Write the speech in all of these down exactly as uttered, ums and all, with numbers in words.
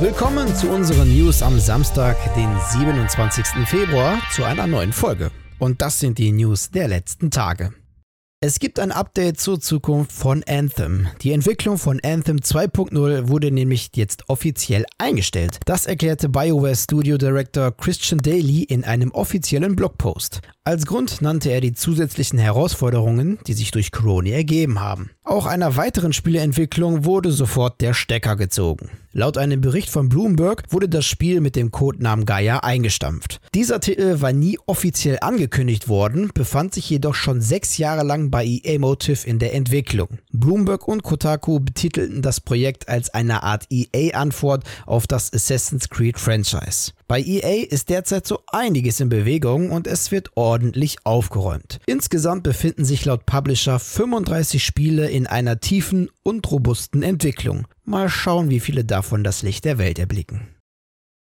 Willkommen zu unseren News am Samstag, den siebenundzwanzigsten Februar, zu einer neuen Folge. Und das sind die News der letzten Tage. Es gibt ein Update zur Zukunft von Anthem. Die Entwicklung von Anthem zwei Punkt null wurde nämlich jetzt offiziell eingestellt. Das erklärte BioWare Studio Director Christian Daly in einem offiziellen Blogpost. Als Grund nannte er die zusätzlichen Herausforderungen, die sich durch Corona ergeben haben. Auch einer weiteren Spieleentwicklung wurde sofort der Stecker gezogen. Laut einem Bericht von Bloomberg wurde das Spiel mit dem Codenamen Gaia eingestampft. Dieser Titel war nie offiziell angekündigt worden, befand sich jedoch schon sechs Jahre lang bei E A Motive in der Entwicklung. Bloomberg und Kotaku betitelten das Projekt als eine Art E A-Antwort auf das Assassin's Creed-Franchise. Bei E A ist derzeit so einiges in Bewegung und es wird ordentlich aufgeräumt. Insgesamt befinden sich laut Publisher fünfunddreißig Spiele in einer tiefen und robusten Entwicklung. Mal schauen, wie viele davon das Licht der Welt erblicken.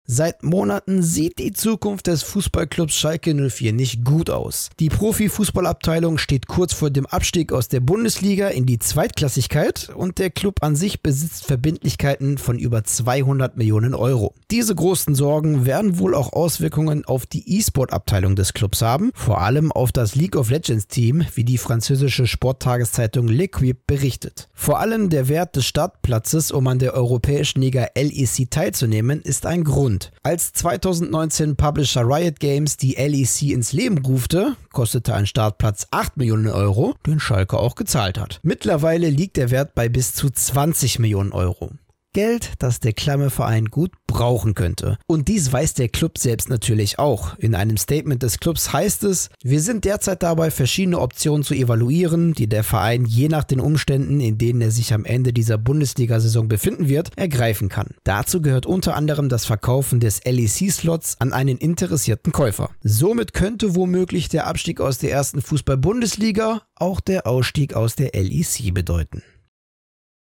Seit Monaten sieht die Zukunft des Fußballclubs Schalke null vier nicht gut aus. Die Profifußballabteilung steht kurz vor dem Abstieg aus der Bundesliga in die Zweitklassigkeit und der Club an sich besitzt Verbindlichkeiten von über zweihundert Millionen Euro. Diese großen Sorgen werden wohl auch Auswirkungen auf die E-Sport-Abteilung des Clubs haben, vor allem auf das League of Legends Team, wie die französische Sporttageszeitung L'Equipe berichtet. Vor allem der Wert des Startplatzes, um an der europäischen Liga L E C teilzunehmen, ist ein Grund. Als zweitausendneunzehn Publisher Riot Games die L E C ins Leben rufte, kostete ein Startplatz acht Millionen Euro, den Schalke auch gezahlt hat. Mittlerweile liegt der Wert bei bis zu zwanzig Millionen Euro. Geld, das der klamme Verein gut brauchen könnte. Und dies weiß der Club selbst natürlich auch. In einem Statement des Clubs heißt es: Wir sind derzeit dabei, verschiedene Optionen zu evaluieren, die der Verein je nach den Umständen, in denen er sich am Ende dieser Bundesliga-Saison befinden wird, ergreifen kann. Dazu gehört unter anderem das Verkaufen des L E C-Slots an einen interessierten Käufer. Somit könnte womöglich der Abstieg aus der ersten Fußball-Bundesliga auch der Ausstieg aus der L E C bedeuten.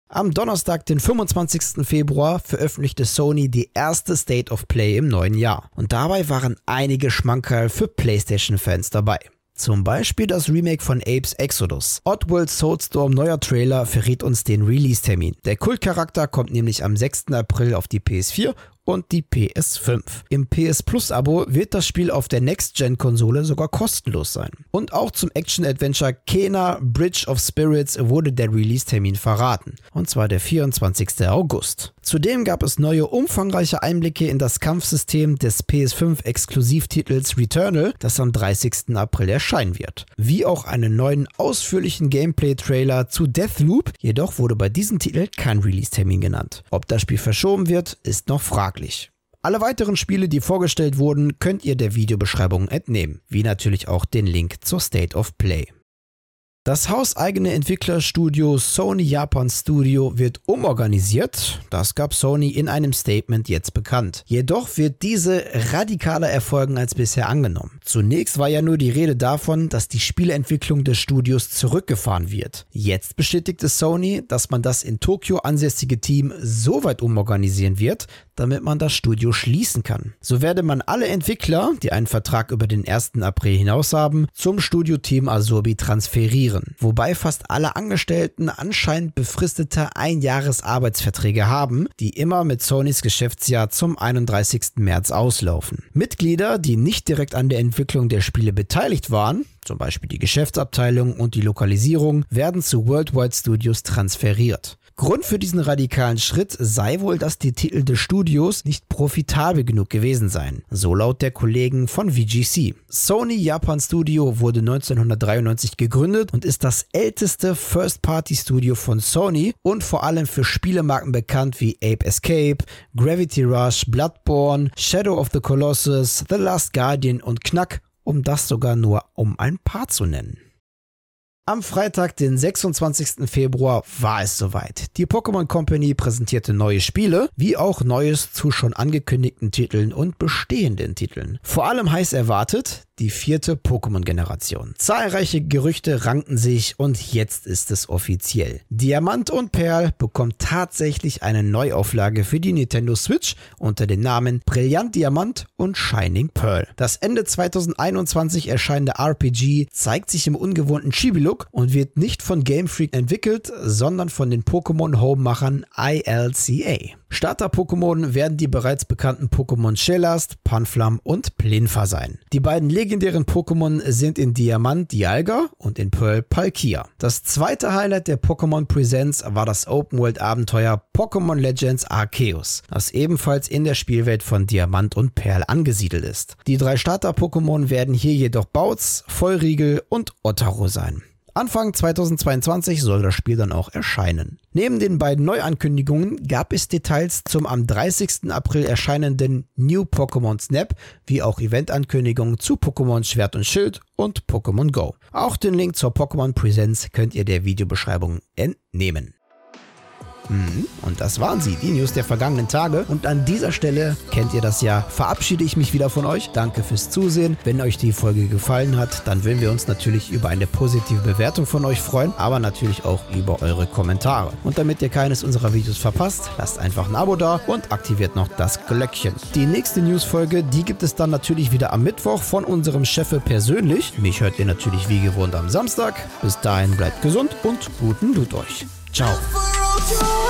Am Donnerstag, den fünfundzwanzigsten Februar, veröffentlichte Sony die erste State of Play im neuen Jahr. Und dabei waren einige Schmankerl für PlayStation-Fans dabei. Zum Beispiel das Remake von Apes Exodus. Oddworld Soulstorm neuer Trailer verrät uns den Release-Termin. Der Kultcharakter kommt nämlich am sechsten April auf die P S vier und die P S fünf. Im P S Plus-Abo wird das Spiel auf der Next-Gen-Konsole sogar kostenlos sein. Und auch zum Action-Adventure Kena Bridge of Spirits wurde der Release-Termin verraten. Und zwar der vierundzwanzigsten August. Zudem gab es neue umfangreiche Einblicke in das Kampfsystem des P S fünf-Exklusivtitels Returnal, das am dreißigsten April erscheinen wird. Wie auch einen neuen ausführlichen Gameplay-Trailer zu Deathloop, jedoch wurde bei diesem Titel kein Release-Termin genannt. Ob das Spiel verschoben wird, ist noch fraglich. Alle weiteren Spiele, die vorgestellt wurden, könnt ihr der Videobeschreibung entnehmen, wie natürlich auch den Link zur State of Play. Das hauseigene Entwicklerstudio Sony Japan Studio wird umorganisiert, das gab Sony in einem Statement jetzt bekannt. Jedoch wird diese radikaler erfolgen als bisher angenommen. Zunächst war ja nur die Rede davon, dass die Spieleentwicklung des Studios zurückgefahren wird. Jetzt bestätigte Sony, dass man das in Tokio ansässige Team so weit umorganisieren wird, damit man das Studio schließen kann. So werde man alle Entwickler, die einen Vertrag über den ersten April hinaus haben, zum Studioteam Asobi transferieren. Wobei fast alle Angestellten anscheinend befristete Einjahresarbeitsverträge haben, die immer mit Sonys Geschäftsjahr zum einunddreißigsten März auslaufen. Mitglieder, die nicht direkt an der Entwicklung der Spiele beteiligt waren, zum Beispiel die Geschäftsabteilung und die Lokalisierung, werden zu Worldwide Studios transferiert. Grund für diesen radikalen Schritt sei wohl, dass die Titel des Studios nicht profitabel genug gewesen seien, so laut der Kollegen von V G C. Sony Japan Studio wurde neunzehnhundertdreiundneunzig gegründet und ist das älteste First-Party-Studio von Sony und vor allem für Spielemarken bekannt wie Ape Escape, Gravity Rush, Bloodborne, Shadow of the Colossus, The Last Guardian und Knack, um das sogar nur um ein paar zu nennen. Am Freitag, den sechsundzwanzigsten Februar, war es soweit. Die Pokémon Company präsentierte neue Spiele, wie auch Neues zu schon angekündigten Titeln und bestehenden Titeln. Vor allem heiß erwartet die vierte Pokémon-Generation. Zahlreiche Gerüchte rankten sich und jetzt ist es offiziell. Diamant und Perl bekommt tatsächlich eine Neuauflage für die Nintendo Switch unter den Namen Brilliant Diamond und Shining Pearl. Das Ende zwanzig einundzwanzig erscheinende R P G zeigt sich im ungewohnten Chibi-Look und wird nicht von Game Freak entwickelt, sondern von den Pokémon-Home-Machern I L C A. Starter-Pokémon werden die bereits bekannten Pokémon Shellast, Panflam und Plinfa sein. Die beiden legendären Pokémon sind in Diamant Dialga und in Pearl Palkia. Das zweite Highlight der Pokémon Presents war das Open-World-Abenteuer Pokémon Legends Arceus, das ebenfalls in der Spielwelt von Diamant und Perl angesiedelt ist. Die drei Starter-Pokémon werden hier jedoch Bautz, Feurigel und Ottero sein. Anfang zweitausendzweiundzwanzig soll das Spiel dann auch erscheinen. Neben den beiden Neuankündigungen gab es Details zum am dreißigsten April erscheinenden New Pokémon Snap, wie auch Eventankündigungen zu Pokémon Schwert und Schild und Pokémon Go. Auch den Link zur Pokémon Presents könnt ihr der Videobeschreibung entnehmen. Und das waren sie, die News der vergangenen Tage. Und an dieser Stelle, kennt ihr das ja, verabschiede ich mich wieder von euch. Danke fürs Zusehen. Wenn euch die Folge gefallen hat, dann würden wir uns natürlich über eine positive Bewertung von euch freuen, aber natürlich auch über eure Kommentare. Und damit ihr keines unserer Videos verpasst, lasst einfach ein Abo da und aktiviert noch das Glöckchen. Die nächste News-Folge, die gibt es dann natürlich wieder am Mittwoch von unserem Chef persönlich. Mich hört ihr natürlich wie gewohnt am Samstag. Bis dahin bleibt gesund und guten Loot euch. Ciao. Yo!